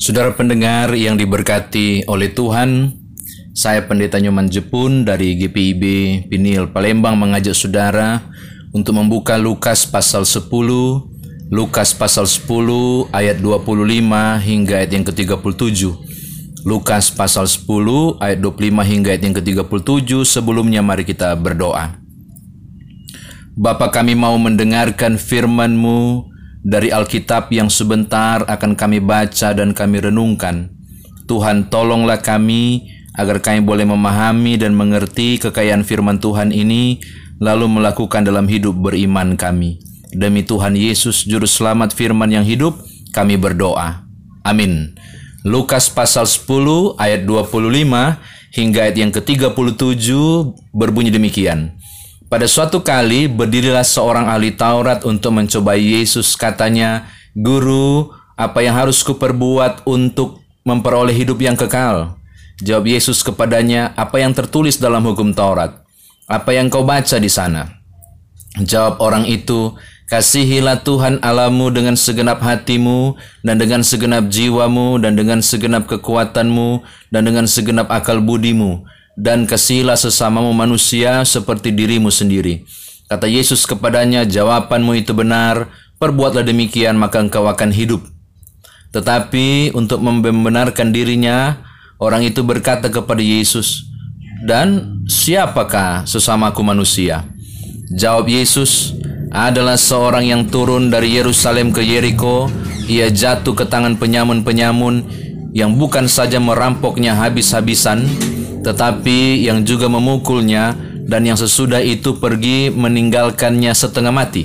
Saudara pendengar yang diberkati oleh Tuhan, saya Pendeta Nyoman Jepun dari GPIB Pinil Palembang mengajak saudara untuk membuka Lukas pasal 10 ayat 25 hingga ayat yang ke-37. Lukas pasal 10 ayat 25 hingga ayat yang ke-37. Sebelumnya mari kita berdoa. Bapa, kami mau mendengarkan firman-Mu dari Alkitab yang sebentar akan kami baca dan kami renungkan. Tuhan, tolonglah kami agar kami boleh memahami dan mengerti kekayaan firman Tuhan ini, lalu melakukan dalam hidup beriman kami. Demi Tuhan Yesus, Juru Selamat firman yang hidup, kami berdoa. Amin. Lukas pasal 10 ayat 25 hingga ayat yang ke-37 berbunyi demikian. Pada suatu kali berdirilah seorang ahli Taurat untuk mencobai Yesus. Katanya, "Guru, apa yang harus kuperbuat untuk memperoleh hidup yang kekal?" Jawab Yesus kepadanya, "Apa yang tertulis dalam hukum Taurat? Apa yang kau baca di sana?" Jawab orang itu, "Kasihilah Tuhan Allahmu dengan segenap hatimu, dan dengan segenap jiwamu, dan dengan segenap kekuatanmu, dan dengan segenap akal budimu, dan kasihilah sesamamu manusia seperti dirimu sendiri." Kata Yesus kepadanya, "Jawabanmu itu benar, perbuatlah demikian maka engkau akan hidup." Tetapi untuk membenarkan dirinya, orang itu berkata kepada Yesus, "Dan siapakah sesamaku manusia?" Jawab Yesus, "Adalah seorang yang turun dari Yerusalem ke Yeriko. Ia jatuh ke tangan penyamun-penyamun yang bukan saja merampoknya habis-habisan, tetapi yang juga memukulnya, dan yang sesudah itu pergi meninggalkannya setengah mati.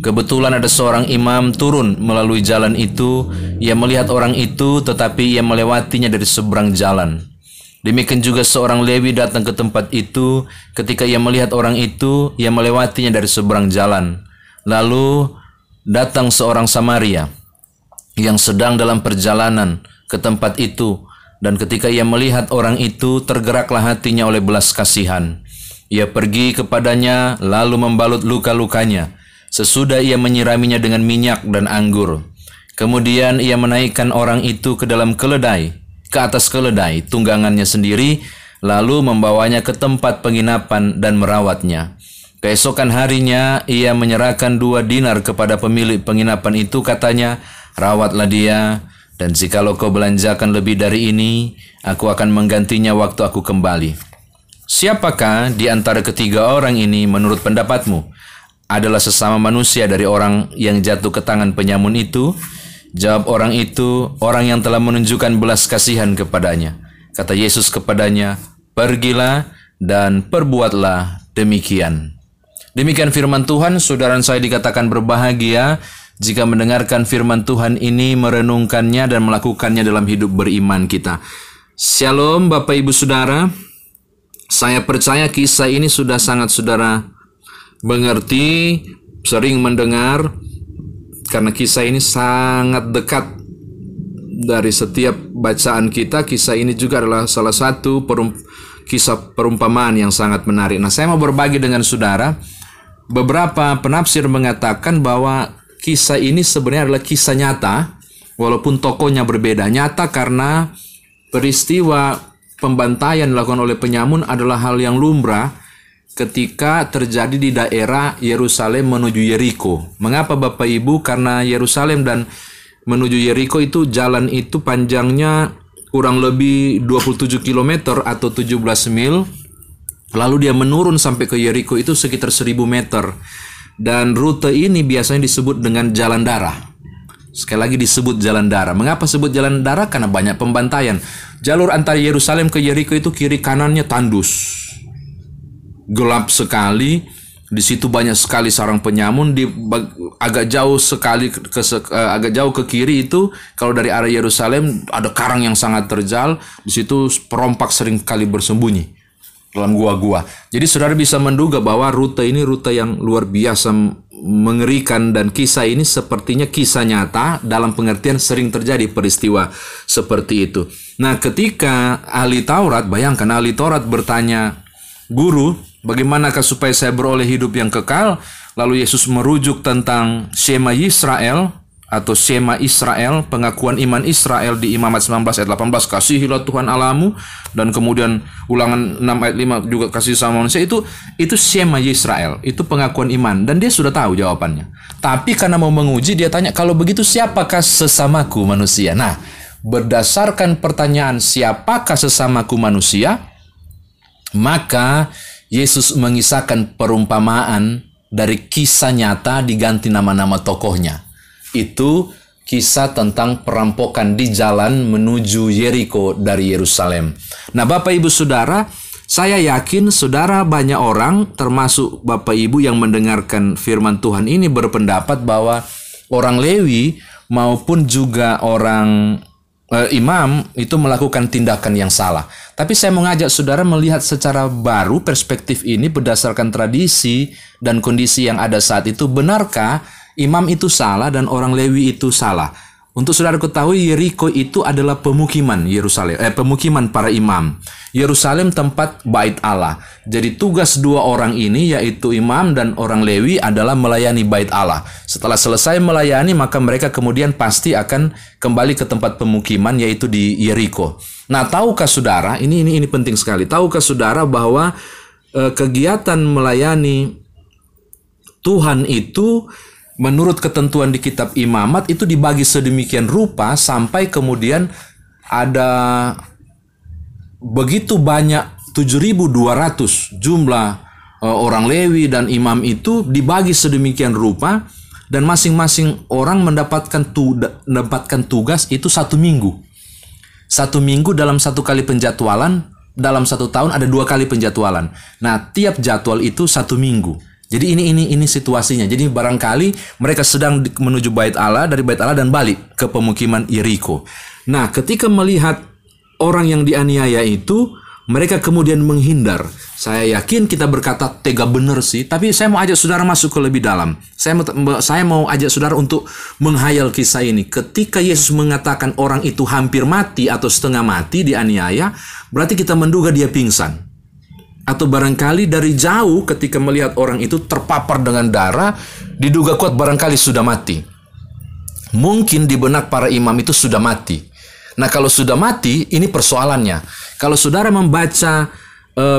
Kebetulan ada seorang imam turun melalui jalan itu. Ia melihat orang itu, tetapi ia melewatinya dari seberang jalan. Demikian juga seorang Lewi datang ke tempat itu. Ketika ia melihat orang itu, ia melewatinya dari seberang jalan. Lalu datang seorang Samaria yang sedang dalam perjalanan ke tempat itu. Dan ketika ia melihat orang itu, tergeraklah hatinya oleh belas kasihan. Ia pergi kepadanya, lalu membalut luka-lukanya. Sesudah ia menyiraminya dengan minyak dan anggur. Kemudian ia menaikkan orang itu ke atas keledai, tunggangannya sendiri, lalu membawanya ke tempat penginapan dan merawatnya. Keesokan harinya, ia menyerahkan 2 dinar kepada pemilik penginapan itu, katanya, 'Rawatlah dia, dan jikalau kau belanjakan lebih dari ini, aku akan menggantinya waktu aku kembali.' Siapakah di antara ketiga orang ini menurut pendapatmu adalah sesama manusia dari orang yang jatuh ke tangan penyamun itu?" Jawab orang itu, "Orang yang telah menunjukkan belas kasihan kepadanya." Kata Yesus kepadanya, "Pergilah dan perbuatlah demikian." Demikian firman Tuhan. Saudara saya dikatakan berbahagia jika mendengarkan firman Tuhan ini, merenungkannya, dan melakukannya dalam hidup beriman kita. Shalom Bapak Ibu Saudara. Saya percaya kisah ini sudah sangat saudara mengerti, sering mendengar, karena kisah ini sangat dekat dari setiap bacaan kita. Kisah ini juga adalah salah satu kisah perumpamaan yang sangat menarik. Nah, saya mau berbagi dengan saudara. Beberapa penafsir mengatakan bahwa kisah ini sebenarnya adalah kisah nyata, walaupun tokohnya berbeda. Nyata karena peristiwa pembantaian dilakukan oleh penyamun adalah hal yang lumrah ketika terjadi di daerah Yerusalem menuju Yeriko. Mengapa Bapak Ibu? Karena Yerusalem dan menuju Yeriko itu jalan itu panjangnya kurang lebih 27 km atau 17 mil. Lalu dia menurun sampai ke Yeriko itu sekitar 1000 meter. Dan rute ini biasanya disebut dengan jalan darah. Sekali lagi disebut jalan darah. Mengapa sebut jalan darah? Karena banyak pembantaian. Jalur antara Yerusalem ke Yeriko itu kiri kanannya tandus. Gelap sekali, di situ banyak sekali sarang penyamun. Agak jauh ke kiri itu, kalau dari arah Yerusalem ada karang yang sangat terjal. Di situ perompak sering kali bersembunyi dalam gua-gua. Jadi saudara bisa menduga bahwa rute ini rute yang luar biasa mengerikan, dan kisah ini sepertinya kisah nyata dalam pengertian sering terjadi peristiwa seperti itu. Nah, ketika ahli Taurat, bayangkan ahli Taurat bertanya, "Guru, bagaimanakah supaya saya beroleh hidup yang kekal?" Lalu Yesus merujuk tentang Shema Yisrael, atau Shema Yisrael, pengakuan iman Israel di Imamat 19 ayat 18, kasihilah Tuhan Allahmu, dan kemudian Ulangan 6 ayat 5 juga kasih sama manusia, itu Shema Yisrael, itu pengakuan iman, dan dia sudah tahu jawabannya. Tapi karena mau menguji, dia tanya, kalau begitu siapakah sesamaku manusia? Nah, berdasarkan pertanyaan siapakah sesamaku manusia, maka Yesus mengisahkan perumpamaan dari kisah nyata diganti nama-nama tokohnya. Itu kisah tentang perampokan di jalan menuju Yeriko dari Yerusalem. Nah, Bapak Ibu Saudara, saya yakin saudara banyak orang, termasuk Bapak Ibu yang mendengarkan firman Tuhan ini, berpendapat bahwa orang Lewi maupun juga orang imam itu melakukan tindakan yang salah. Tapi saya mengajak saudara melihat secara baru perspektif ini berdasarkan tradisi dan kondisi yang ada saat itu. Benarkah imam itu salah dan orang Lewi itu salah? Untuk saudara ketahui, Yeriko itu adalah pemukiman Yerusalem, pemukiman para imam. Yerusalem tempat bait Allah. Jadi tugas dua orang ini, yaitu imam dan orang Lewi, adalah melayani bait Allah. Setelah selesai melayani, maka mereka kemudian pasti akan kembali ke tempat pemukiman, yaitu di Yeriko. Nah, tahukah saudara, ini penting sekali. Tahukah saudara bahwa kegiatan melayani Tuhan itu menurut ketentuan di kitab Imamat itu dibagi sedemikian rupa sampai kemudian ada begitu banyak, 7.200 jumlah orang Lewi dan imam itu dibagi sedemikian rupa, dan masing-masing orang mendapatkan tugas itu 1 minggu. 1 minggu dalam 1 kali penjadwalan, dalam 1 tahun ada 2 kali penjadwalan. Nah, tiap jadwal itu 1 minggu. Jadi ini situasinya. Jadi barangkali mereka sedang menuju bait Allah, dari bait Allah dan balik ke pemukiman Yeriko. Nah, ketika melihat orang yang dianiaya itu, mereka kemudian menghindar. Saya yakin kita berkata tega bener sih, tapi saya mau ajak saudara masuk ke lebih dalam. Saya mau ajak saudara untuk menghayal kisah ini. Ketika Yesus mengatakan orang itu hampir mati atau setengah mati dianiaya, berarti kita menduga dia pingsan. Atau barangkali dari jauh ketika melihat orang itu terpapar dengan darah, diduga kuat barangkali sudah mati. Mungkin di benak para imam itu sudah mati. Nah, kalau sudah mati, ini persoalannya. Kalau saudara membaca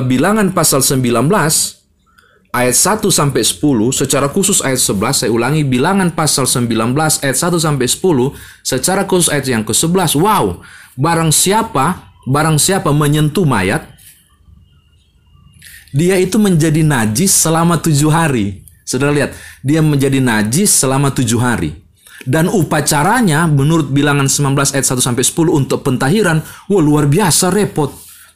Bilangan pasal 19 ayat 1 sampai 10, secara khusus ayat 11, saya ulangi, Bilangan pasal 19 ayat 1 sampai 10, secara khusus ayat yang ke-11. Wow, barang siapa menyentuh mayat, dia itu menjadi najis selama 7 hari. Saudara lihat, dia menjadi najis selama 7 hari. Dan upacaranya menurut Bilangan 19 ayat 1 sampai 10 untuk pentahiran, wah luar biasa repot.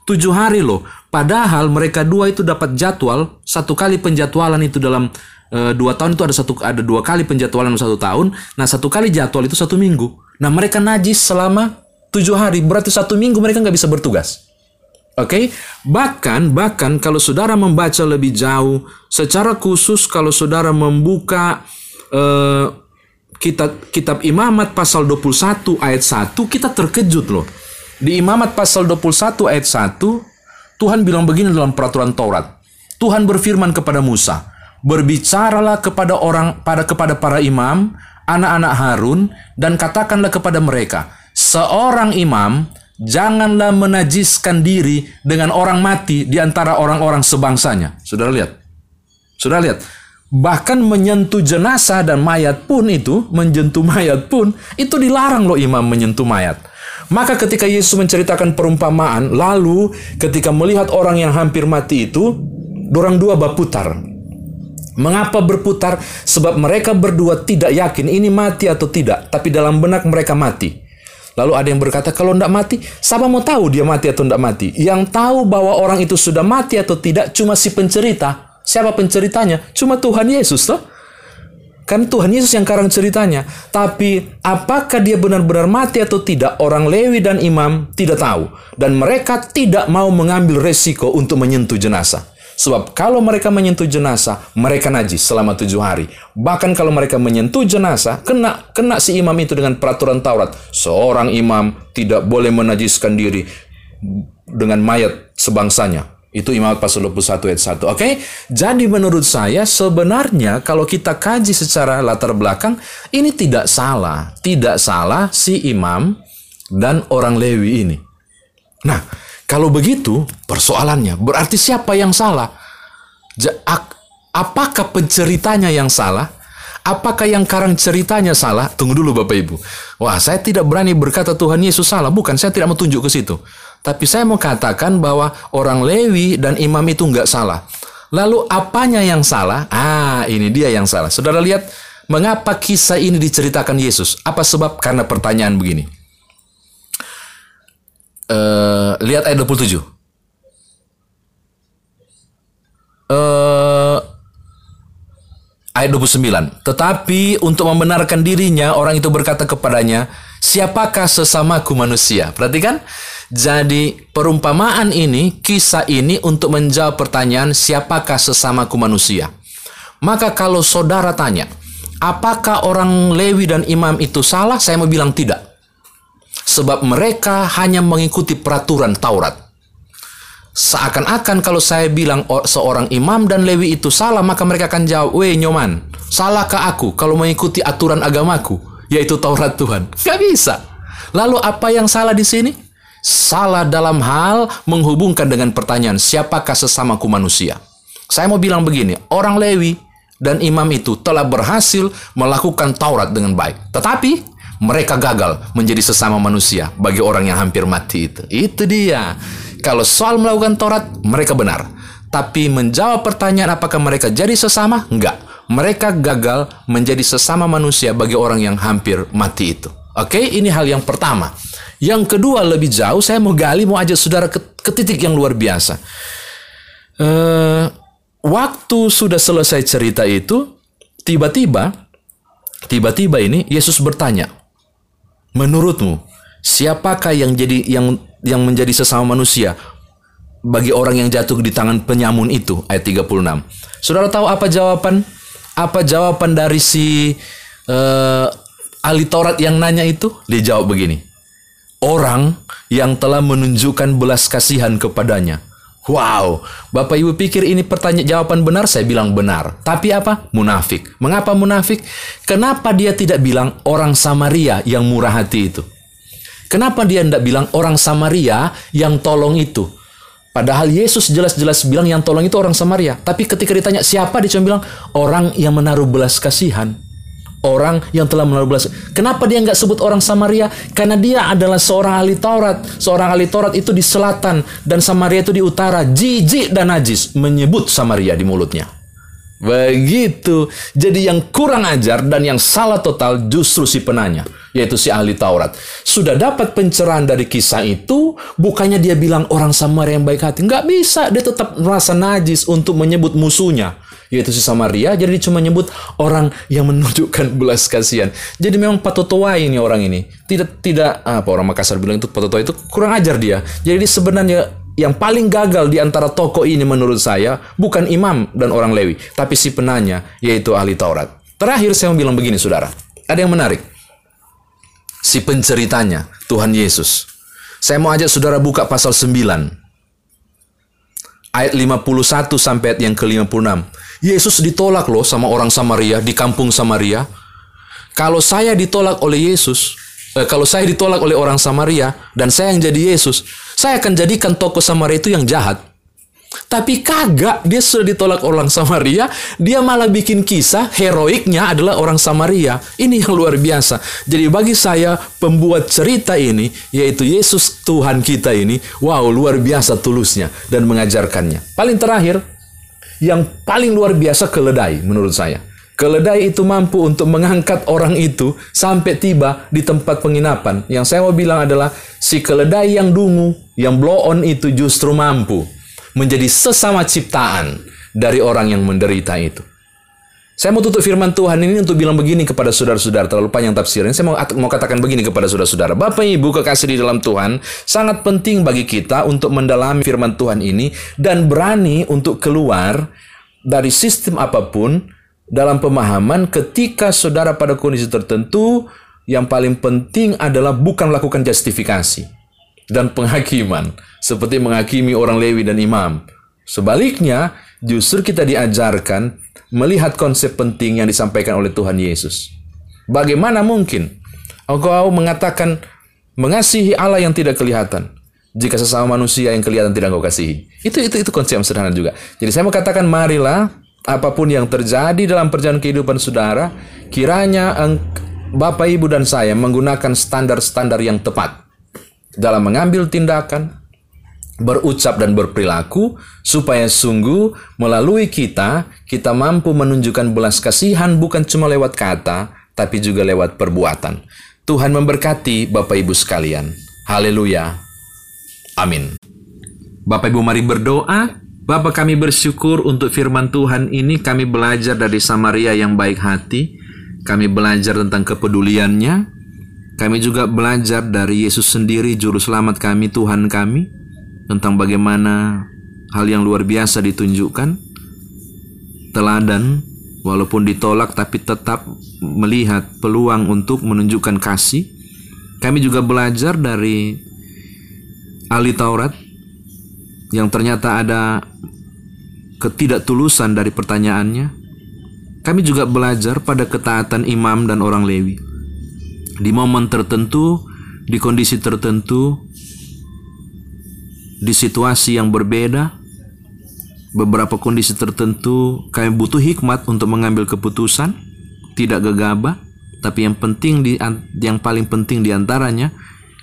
7 hari loh. Padahal mereka dua itu dapat jadwal, 1 kali penjadwalan itu dalam 2 tahun itu ada 2 kali penjadwalan dalam 1 tahun. Nah, 1 kali jadwal itu 1 minggu. Nah, mereka najis selama 7 hari. Berarti 1 minggu mereka nggak bisa bertugas. Oke, bahkan kalau saudara membaca lebih jauh, secara khusus kalau saudara membuka kitab Imamat pasal 21 ayat 1, kita terkejut loh. Di Imamat pasal 21 ayat 1, Tuhan bilang begini dalam peraturan Taurat. Tuhan berfirman kepada Musa, "Berbicaralah kepada para imam, anak-anak Harun, dan katakanlah kepada mereka, seorang imam janganlah menajiskan diri dengan orang mati di antara orang-orang sebangsanya." Saudara lihat. Bahkan menyentuh jenazah dan menyentuh mayat pun, itu dilarang loh imam menyentuh mayat. Maka ketika Yesus menceritakan perumpamaan, lalu ketika melihat orang yang hampir mati itu, dorang dua berputar. Mengapa berputar? Sebab mereka berdua tidak yakin ini mati atau tidak, tapi dalam benak mereka mati. Lalu ada yang berkata, kalau tidak mati, siapa mau tahu dia mati atau tidak mati? Yang tahu bahwa orang itu sudah mati atau tidak, cuma si pencerita. Siapa penceritanya? Cuma Tuhan Yesus, toh? Kan Tuhan Yesus yang karang ceritanya. Tapi, apakah dia benar-benar mati atau tidak, orang Lewi dan imam tidak tahu. Dan mereka tidak mau mengambil resiko untuk menyentuh jenazah. Sebab kalau mereka menyentuh jenazah, mereka najis selama 7 hari. Bahkan kalau mereka menyentuh jenazah, kena si imam itu dengan peraturan Taurat. Seorang imam tidak boleh menajiskan diri dengan mayat sebangsanya. Itu Imamat pasal 21 ayat 1. Oke? Jadi menurut saya sebenarnya kalau kita kaji secara latar belakang, ini tidak salah. Tidak salah si imam dan orang Lewi ini. Nah, kalau begitu persoalannya, berarti siapa yang salah? Apakah penceritanya yang salah? Apakah yang karang ceritanya salah? Tunggu dulu Bapak Ibu. Wah, saya tidak berani berkata Tuhan Yesus salah. Bukan, saya tidak mau tunjuk ke situ. Tapi saya mau katakan bahwa orang Lewi dan imam itu nggak salah. Lalu apanya yang salah? Ah, ini dia yang salah. Saudara lihat, mengapa kisah ini diceritakan Yesus? Apa sebab? Karena pertanyaan begini. Lihat ayat 27. Ayat 29. Tetapi untuk membenarkan dirinya, orang itu berkata kepadanya, siapakah sesamaku manusia? Perhatikan. Jadi perumpamaan ini, kisah ini untuk menjawab pertanyaan siapakah sesamaku manusia. Maka kalau saudara tanya, apakah orang Lewi dan imam itu salah? Saya mau bilang tidak. Sebab mereka hanya mengikuti peraturan Taurat. Seakan-akan kalau saya bilang seorang imam dan Lewi itu salah, maka mereka akan jawab, weh Nyoman, salahkah aku kalau mengikuti aturan agamaku, yaitu Taurat Tuhan? Gak bisa. Lalu apa yang salah di sini? Salah dalam hal menghubungkan dengan pertanyaan, siapakah sesamaku manusia? Saya mau bilang begini, orang Lewi dan imam itu telah berhasil melakukan Taurat dengan baik. Tetapi, mereka gagal menjadi sesama manusia bagi orang yang hampir mati itu. Itu dia. Kalau soal melakukan Taurat, mereka benar. Tapi menjawab pertanyaan apakah mereka jadi sesama? Enggak. Mereka gagal menjadi sesama manusia bagi orang yang hampir mati itu. Oke, ini hal yang pertama. Yang kedua, lebih jauh saya mau gali, mau ajak saudara ke titik yang luar biasa. Waktu sudah selesai cerita itu, tiba-tiba ini Yesus bertanya, menurutmu siapakah yang menjadi sesama manusia bagi orang yang jatuh di tangan penyamun itu? Ayat 36. Saudara tahu apa jawaban? Apa jawaban dari si ahli Taurat yang nanya itu? Dia jawab begini. Orang yang telah menunjukkan belas kasihan kepadanya. Wow, Bapak Ibu pikir ini jawaban benar? Saya bilang benar. Tapi apa? Munafik. Mengapa munafik? Kenapa dia tidak bilang orang Samaria yang murah hati itu? Kenapa dia tidak bilang orang Samaria yang tolong itu? Padahal Yesus jelas-jelas bilang yang tolong itu orang Samaria. Tapi ketika ditanya siapa, dia cuma bilang orang yang menaruh belas kasihan. Orang yang telah menaruh belas. Kenapa dia nggak sebut orang Samaria? Karena dia adalah seorang ahli Taurat. Seorang ahli Taurat itu di selatan dan Samaria itu di utara. Jijik dan najis menyebut Samaria di mulutnya. Begitu. Jadi yang kurang ajar dan yang salah total justru si penanya, yaitu si ahli Taurat. Sudah dapat pencerahan dari kisah itu, bukannya dia bilang orang Samaria yang baik hati. Nggak bisa, dia tetap merasa najis untuk menyebut musuhnya, yaitu si Samaria. Jadi cuma nyebut orang yang menunjukkan belas kasihan. Jadi memang patotoai ini orang ini. Tidak apa orang Makassar bilang itu patotoai, itu kurang ajar dia. Jadi sebenarnya yang paling gagal di antara tokoh ini menurut saya bukan imam dan orang Lewi, tapi si penanya, yaitu ahli Taurat. Terakhir saya mau bilang begini saudara, ada yang menarik. Si penceritanya Tuhan Yesus. Saya mau ajak saudara buka pasal 9. Ayat 51 sampai ayat yang ke-56. Yesus ditolak loh sama orang Samaria di kampung Samaria. Kalau saya ditolak oleh Yesus, kalau saya ditolak oleh orang Samaria dan saya yang jadi Yesus, saya akan jadikan tokoh Samaria itu yang jahat. Tapi kagak, dia sudah ditolak orang Samaria, dia malah bikin kisah heroiknya adalah orang Samaria. Ini yang luar biasa. Jadi bagi saya pembuat cerita ini, yaitu Yesus Tuhan kita ini, wow, luar biasa tulusnya dan mengajarkannya. Paling terakhir, yang paling luar biasa keledai menurut saya. Keledai itu mampu untuk mengangkat orang itu sampai tiba di tempat penginapan. Yang saya mau bilang adalah si keledai yang dungu, yang blow on itu justru mampu menjadi sesama ciptaan dari orang yang menderita itu. Saya mau tutup firman Tuhan ini untuk bilang begini kepada saudara-saudara. Terlalu panjang tafsirnya. Saya mau katakan begini kepada saudara-saudara. Bapak, Ibu, kekasih di dalam Tuhan, sangat penting bagi kita untuk mendalami firman Tuhan ini dan berani untuk keluar dari sistem apapun dalam pemahaman ketika saudara pada kondisi tertentu yang paling penting adalah bukan melakukan justifikasi dan penghakiman, seperti menghakimi orang Lewi dan imam. Sebaliknya, justru kita diajarkan melihat konsep penting yang disampaikan oleh Tuhan Yesus. Bagaimana mungkin engkau mengatakan mengasihi Allah yang tidak kelihatan jika sesama manusia yang kelihatan tidak engkau kasihi? Itu konsep yang sederhana juga. Jadi saya mau katakan, marilah apapun yang terjadi dalam perjalanan kehidupan saudara, kiranya Bapak, Ibu, dan saya menggunakan standar-standar yang tepat dalam mengambil tindakan, berucap, dan berperilaku, supaya sungguh melalui kita mampu menunjukkan belas kasihan bukan cuma lewat kata, tapi juga lewat perbuatan. Tuhan memberkati Bapak Ibu sekalian. Haleluya. Amin. Bapak Ibu, mari berdoa. Bapa, kami bersyukur untuk firman Tuhan ini. Kami belajar dari Samaria yang baik hati. Kami belajar tentang kepeduliannya. Kami juga belajar dari Yesus sendiri, Juru Selamat kami, Tuhan kami, tentang bagaimana hal yang luar biasa ditunjukkan. Teladan, walaupun ditolak tapi tetap melihat peluang untuk menunjukkan kasih. Kami juga belajar dari ahli Taurat yang ternyata ada ketidaktulusan dari pertanyaannya. Kami juga belajar pada ketaatan imam dan orang Lewi. Di momen tertentu, di kondisi tertentu, di situasi yang berbeda, beberapa kondisi tertentu, kami butuh hikmat untuk mengambil keputusan, tidak gegabah, tapi yang paling penting diantaranya,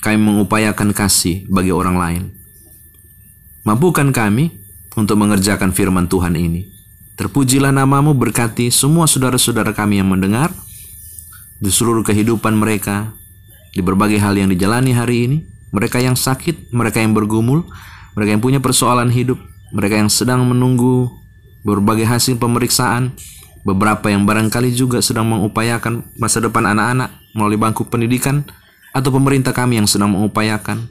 kami mengupayakan kasih bagi orang lain. Mampukan kami untuk mengerjakan firman Tuhan ini. Terpujilah namamu, berkati semua saudara-saudara kami yang mendengar di seluruh kehidupan mereka, di berbagai hal yang dijalani hari ini. Mereka yang sakit, mereka yang bergumul, mereka yang punya persoalan hidup, mereka yang sedang menunggu berbagai hasil pemeriksaan, beberapa yang barangkali juga sedang mengupayakan masa depan anak-anak melalui bangku pendidikan, atau pemerintah kami yang sedang mengupayakan,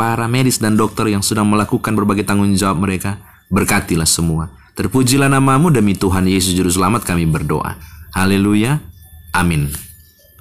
para medis dan dokter yang sedang melakukan berbagai tanggung jawab mereka. Berkatilah semua. Terpujilah namamu, demi Tuhan Yesus Juru Selamat kami berdoa. Haleluya. Amin.